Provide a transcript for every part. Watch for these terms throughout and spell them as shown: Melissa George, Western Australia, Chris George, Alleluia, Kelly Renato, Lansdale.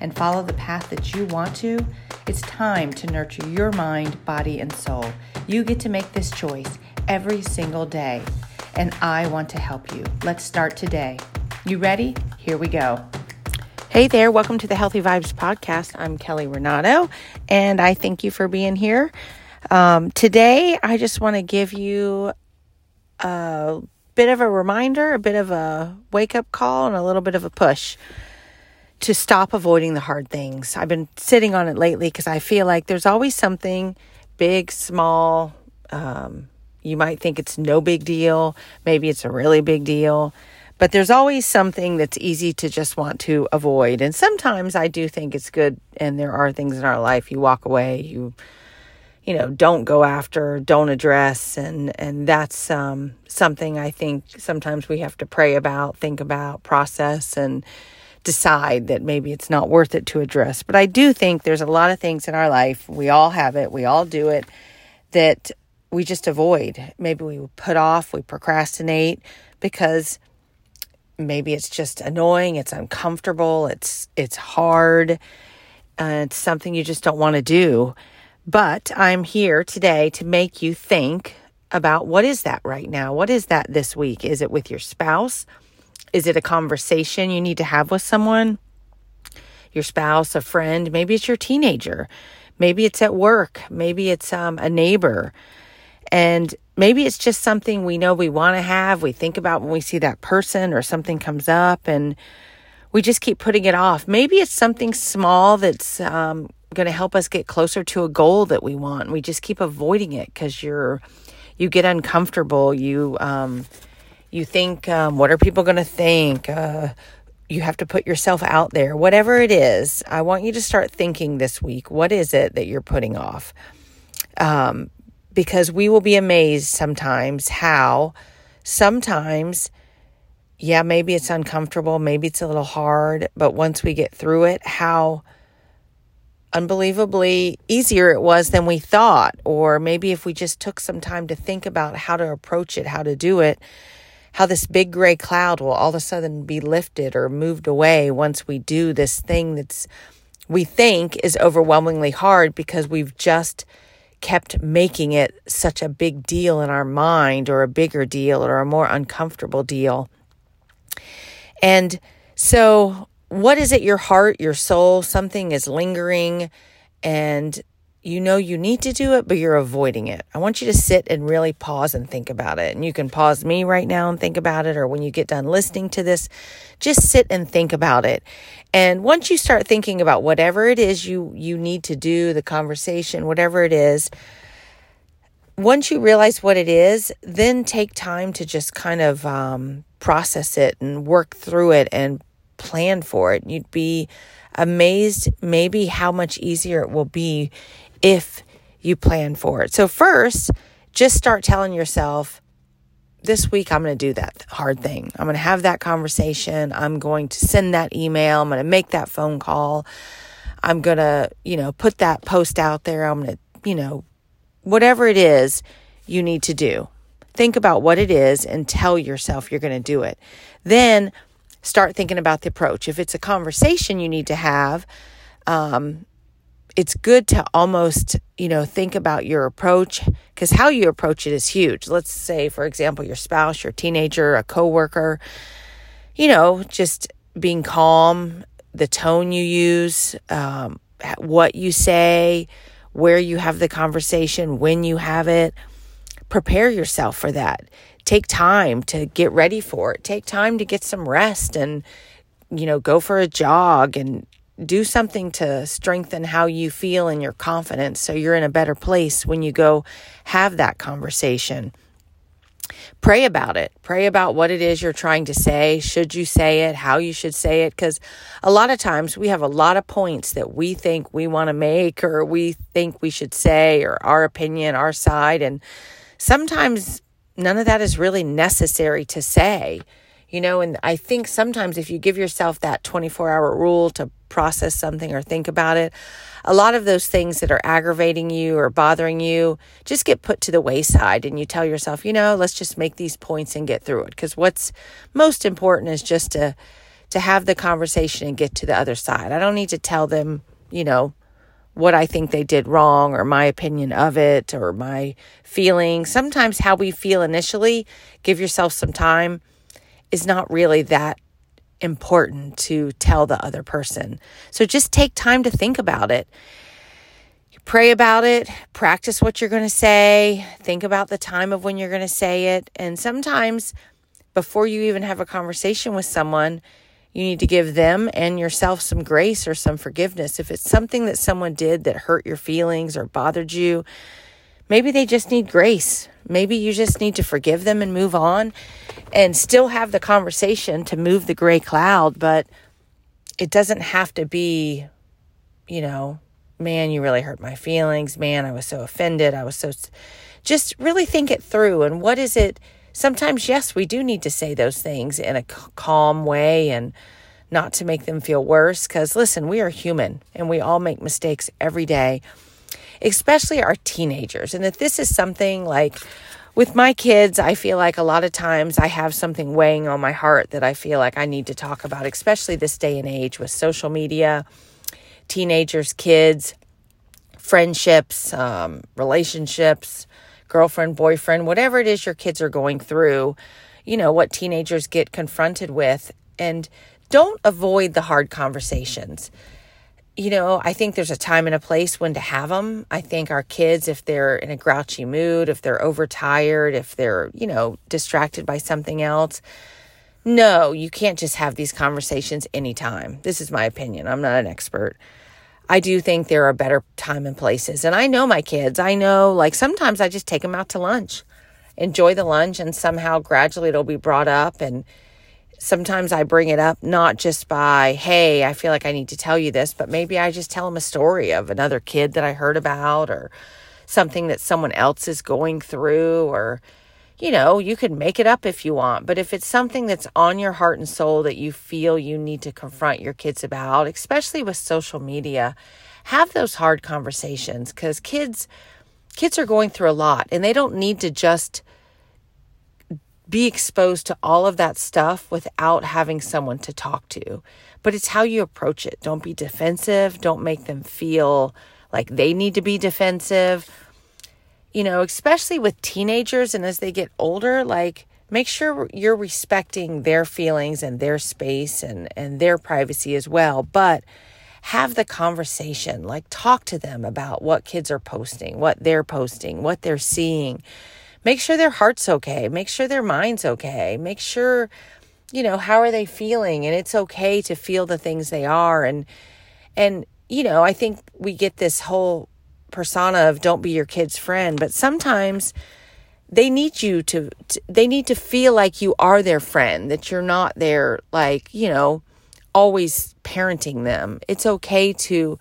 and follow the path that you want to? It's time to nurture your mind, body, and soul. You get to make this choice every single day, and I want to help you. Let's start today. You ready? Here we go. Hey there, welcome to the Healthy Vibes Podcast. I'm Kelly Renato, and I thank you for being here. Today, I just want to give you a bit of a reminder, a bit of a wake-up call, and a little bit of a push to stop avoiding the hard things. I've been sitting on it lately because I feel like there's always something big, small. You might think it's no big deal. Maybe it's a really big deal. But there's always something that's easy to just want to avoid. And sometimes I do think it's good. And there are things in our life you walk away, you don't go after, don't address. And that's something I think sometimes we have to pray about, think about, process, and decide that maybe it's not worth it to address. But I do think there's a lot of things in our life, we all have it, we all do it, that we just avoid. Maybe we put off, we procrastinate because maybe it's just annoying, it's uncomfortable, it's hard, it's something you just don't want to do. But I'm here today to make you think about what is that right now? What is that this week? Is it with your spouse? Is it a conversation you need to have with someone, your spouse, a friend? Maybe it's your teenager. Maybe it's at work. Maybe it's a neighbor. And maybe it's just something we know we want to have. We think about when we see that person or something comes up and we just keep putting it off. Maybe it's something small that's going to help us get closer to a goal that we want. We just keep avoiding it because you get uncomfortable. You think, what are people going to think? You have to put yourself out there. Whatever it is, I want you to start thinking this week, what is it that you're putting off? Because we will be amazed sometimes how sometimes, yeah, maybe it's uncomfortable, maybe it's a little hard, but once we get through it, how unbelievably easier it was than we thought. Or maybe if we just took some time to think about how to approach it, how to do it, how this big gray cloud will all of a sudden be lifted or moved away once we do this thing that's we think is overwhelmingly hard because we've just kept making it such a big deal in our mind, or a bigger deal, or a more uncomfortable deal. And so what is it? Your heart, your soul, something is lingering and you know you need to do it, but you're avoiding it. I want you to sit and really pause and think about it. And you can pause me right now and think about it, or when you get done listening to this, just sit and think about it. And once you start thinking about whatever it is you need to do, the conversation, whatever it is, once you realize what it is, then take time to just kind of process it and work through it and plan for it. You'd be amazed maybe how much easier it will be if you plan for it. So first, just start telling yourself, this week I'm going to do that hard thing. I'm going to have that conversation. I'm going to send that email. I'm going to make that phone call. I'm going to, put that post out there. I'm going to, whatever it is you need to do. Think about what it is and tell yourself you're going to do it. Then start thinking about the approach. If it's a conversation you need to have, it's good to almost, think about your approach, because how you approach it is huge. Let's say, for example, your spouse, your teenager, a coworker, just being calm, the tone you use, what you say, where you have the conversation, when you have it. Prepare yourself for that. Take time to get ready for it. Take time to get some rest and, go for a jog and do something to strengthen how you feel and your confidence so you're in a better place when you go have that conversation. Pray about it. Pray about what it is you're trying to say, should you say it, how you should say it, because a lot of times we have a lot of points that we think we want to make or we think we should say or our opinion, our side, and sometimes none of that is really necessary to say, and I think sometimes if you give yourself that 24-hour rule to process something or think about it, a lot of those things that are aggravating you or bothering you just get put to the wayside and you tell yourself, let's just make these points and get through it. Because what's most important is just to have the conversation and get to the other side. I don't need to tell them, what I think they did wrong or my opinion of it or my feelings. Sometimes how we feel initially, give yourself some time, is not really that important to tell the other person. So just take time to think about it. Pray about it. Practice what you're going to say. Think about the time of when you're going to say it. And sometimes before you even have a conversation with someone, you need to give them and yourself some grace or some forgiveness. If it's something that someone did that hurt your feelings or bothered you, maybe they just need grace. Maybe you just need to forgive them and move on and still have the conversation to move the gray cloud, but it doesn't have to be, man, you really hurt my feelings. Man, I was so offended. Just really think it through. And what is it? Sometimes, yes, we do need to say those things in a calm way and not to make them feel worse. Because listen, we are human and we all make mistakes every day, especially our teenagers. And if this is something like with my kids, I feel like a lot of times I have something weighing on my heart that I feel like I need to talk about, especially this day and age with social media, teenagers, kids, friendships, relationships, girlfriend, boyfriend, whatever it is your kids are going through, what teenagers get confronted with. And don't avoid the hard conversations. I think there's a time and a place when to have them. I think our kids, if they're in a grouchy mood, if they're overtired, if they're, distracted by something else, no, you can't just have these conversations anytime. This is my opinion. I'm not an expert. I do think there are better time and places. And I know my kids. I know, sometimes I just take them out to lunch, enjoy the lunch, and somehow gradually it'll be brought up. And sometimes I bring it up, not just by, hey, I feel like I need to tell you this, but maybe I just tell them a story of another kid that I heard about or something that someone else is going through, or, you could make it up if you want. But if it's something that's on your heart and soul that you feel you need to confront your kids about, especially with social media, have those hard conversations, because kids are going through a lot and they don't need to just be exposed to all of that stuff without having someone to talk to. But it's how you approach it. Don't be defensive. Don't make them feel like they need to be defensive. Especially with teenagers and as they get older, make sure you're respecting their feelings and their space and their privacy as well. But have the conversation, talk to them about what kids are posting, what they're seeing. Make sure their heart's okay. Make sure their mind's okay. Make sure, how are they feeling? And it's okay to feel the things they are. And I think we get this whole persona of don't be your kid's friend, but sometimes they need you to feel like you are their friend, that you're not there, always parenting them. It's okay to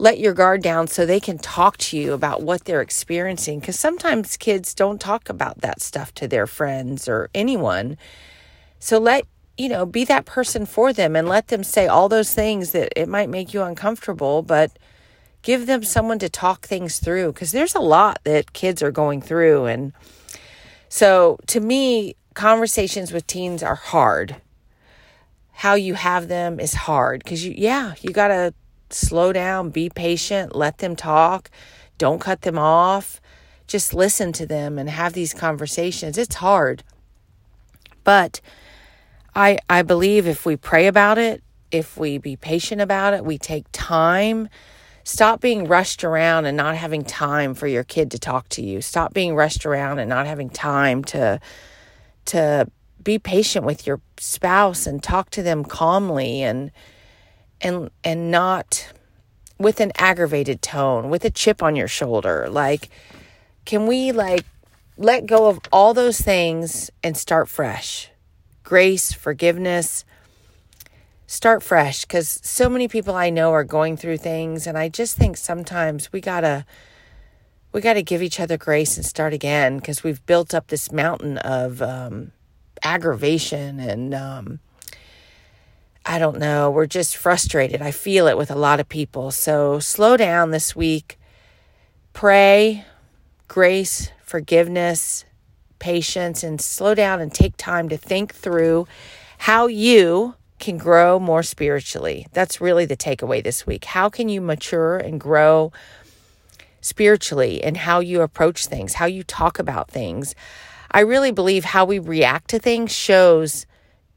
let your guard down so they can talk to you about what they're experiencing. Because sometimes kids don't talk about that stuff to their friends or anyone. So be that person for them and let them say all those things that it might make you uncomfortable, but give them someone to talk things through. Because there's a lot that kids are going through. And so to me, conversations with teens are hard. How you have them is hard. Because you got to slow down, be patient, let them talk. Don't cut them off. Just listen to them and have these conversations. It's hard. But I believe if we pray about it, if we be patient about it, we take time Stop being rushed around and not having time for your kid to talk to you. Stop being rushed around and not having time to be patient with your spouse and talk to them calmly and not with an aggravated tone, with a chip on your shoulder. Like, can we let go of all those things and start fresh? Grace, forgiveness, start fresh. Because so many people I know are going through things, and I just think sometimes we gotta give each other grace and start again, because we've built up this mountain of aggravation and I don't know, we're just frustrated. I feel it with a lot of people. So slow down this week. Pray, grace, forgiveness, patience, and slow down and take time to think through how you can grow more spiritually. That's really the takeaway this week. How can you mature and grow spiritually in how you approach things, how you talk about things? I really believe how we react to things shows,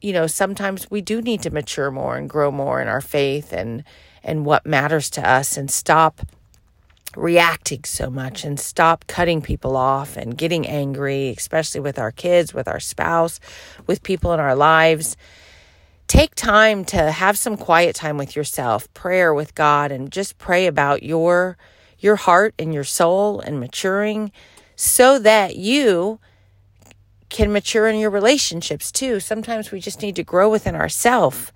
you know, sometimes we do need to mature more and grow more in our faith and what matters to us, and stop reacting so much and stop cutting people off and getting angry, especially with our kids, with our spouse, with people in our lives. Take time to have some quiet time with yourself, prayer with God, and just pray about your heart and your soul and maturing so that you can mature in your relationships too. Sometimes we just need to grow within ourselves,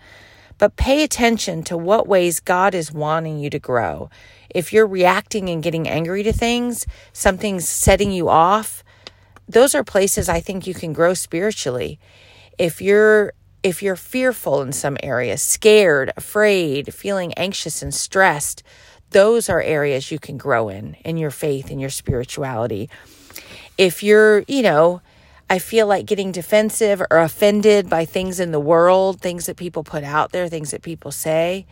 but pay attention to what ways God is wanting you to grow. If you're reacting and getting angry to things, something's setting you off, those are places I think you can grow spiritually. If you're fearful in some areas, scared, afraid, feeling anxious and stressed, those are areas you can grow in your faith and your spirituality. If you're, I feel like getting defensive or offended by things in the world, things that people put out there, things that people say,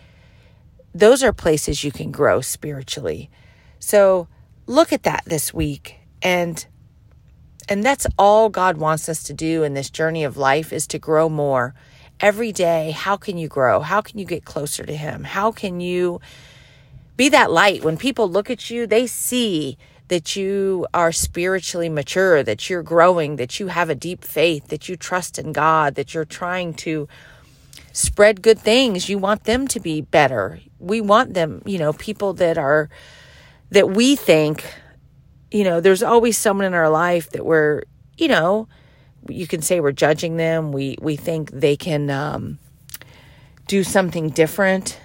those are places you can grow spiritually. So look at that this week. And that's all God wants us to do in this journey of life, is to grow more. Every day, how can you grow? How can you get closer to Him? How can you be that light? When people look at you, they see that you are spiritually mature, that you're growing, that you have a deep faith, that you trust in God, that you're trying to spread good things. You want them to be better. We want them, people that we think, there's always someone in our life that we're, you can say we're judging them. We think they can do something different.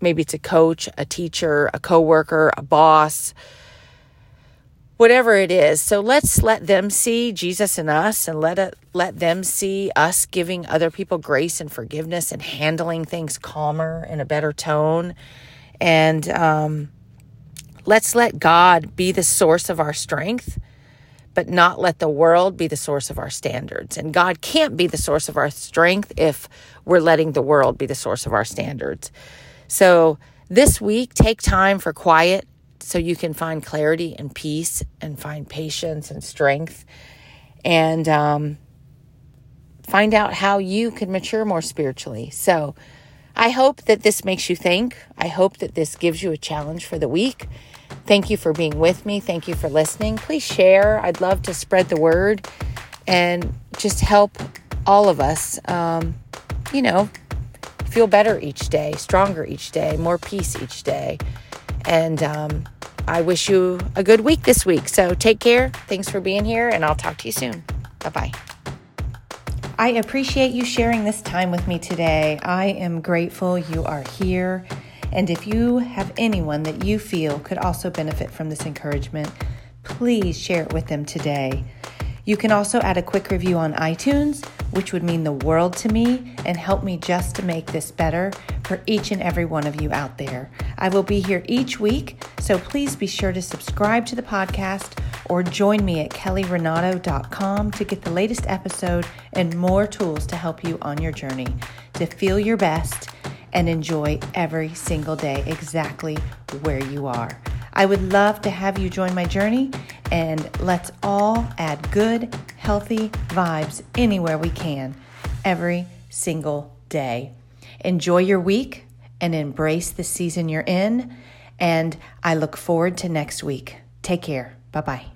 Maybe it's a coach, a teacher, a coworker, a boss, whatever it is. So let's let them see Jesus in us, and let them see us giving other people grace and forgiveness and handling things calmer in a better tone. And let's let God be the source of our strength, but not let the world be the source of our standards. And God can't be the source of our strength if we're letting the world be the source of our standards. So this week, take time for quiet, so you can find clarity and peace and find patience and strength, and find out how you can mature more spiritually. So I hope that this makes you think. I hope that this gives you a challenge for the week. Thank you for being with me. Thank you for listening. Please share. I'd love to spread the word and just help all of us, feel better each day, stronger each day, more peace each day. And I wish you a good week this week. So take care. Thanks for being here, and I'll talk to you soon. Bye-bye. I appreciate you sharing this time with me today. I am grateful you are here. And if you have anyone that you feel could also benefit from this encouragement, please share it with them today. You can also add a quick review on iTunes, which would mean the world to me and help me just to make this better for each and every one of you out there. I will be here each week, so please be sure to subscribe to the podcast or join me at kellyrenato.com to get the latest episode and more tools to help you on your journey to feel your best and enjoy every single day exactly where you are. I would love to have you join my journey, and let's all add good, healthy vibes anywhere we can every single day. Enjoy your week and embrace the season you're in. and I look forward to next week. Take care. Bye-bye.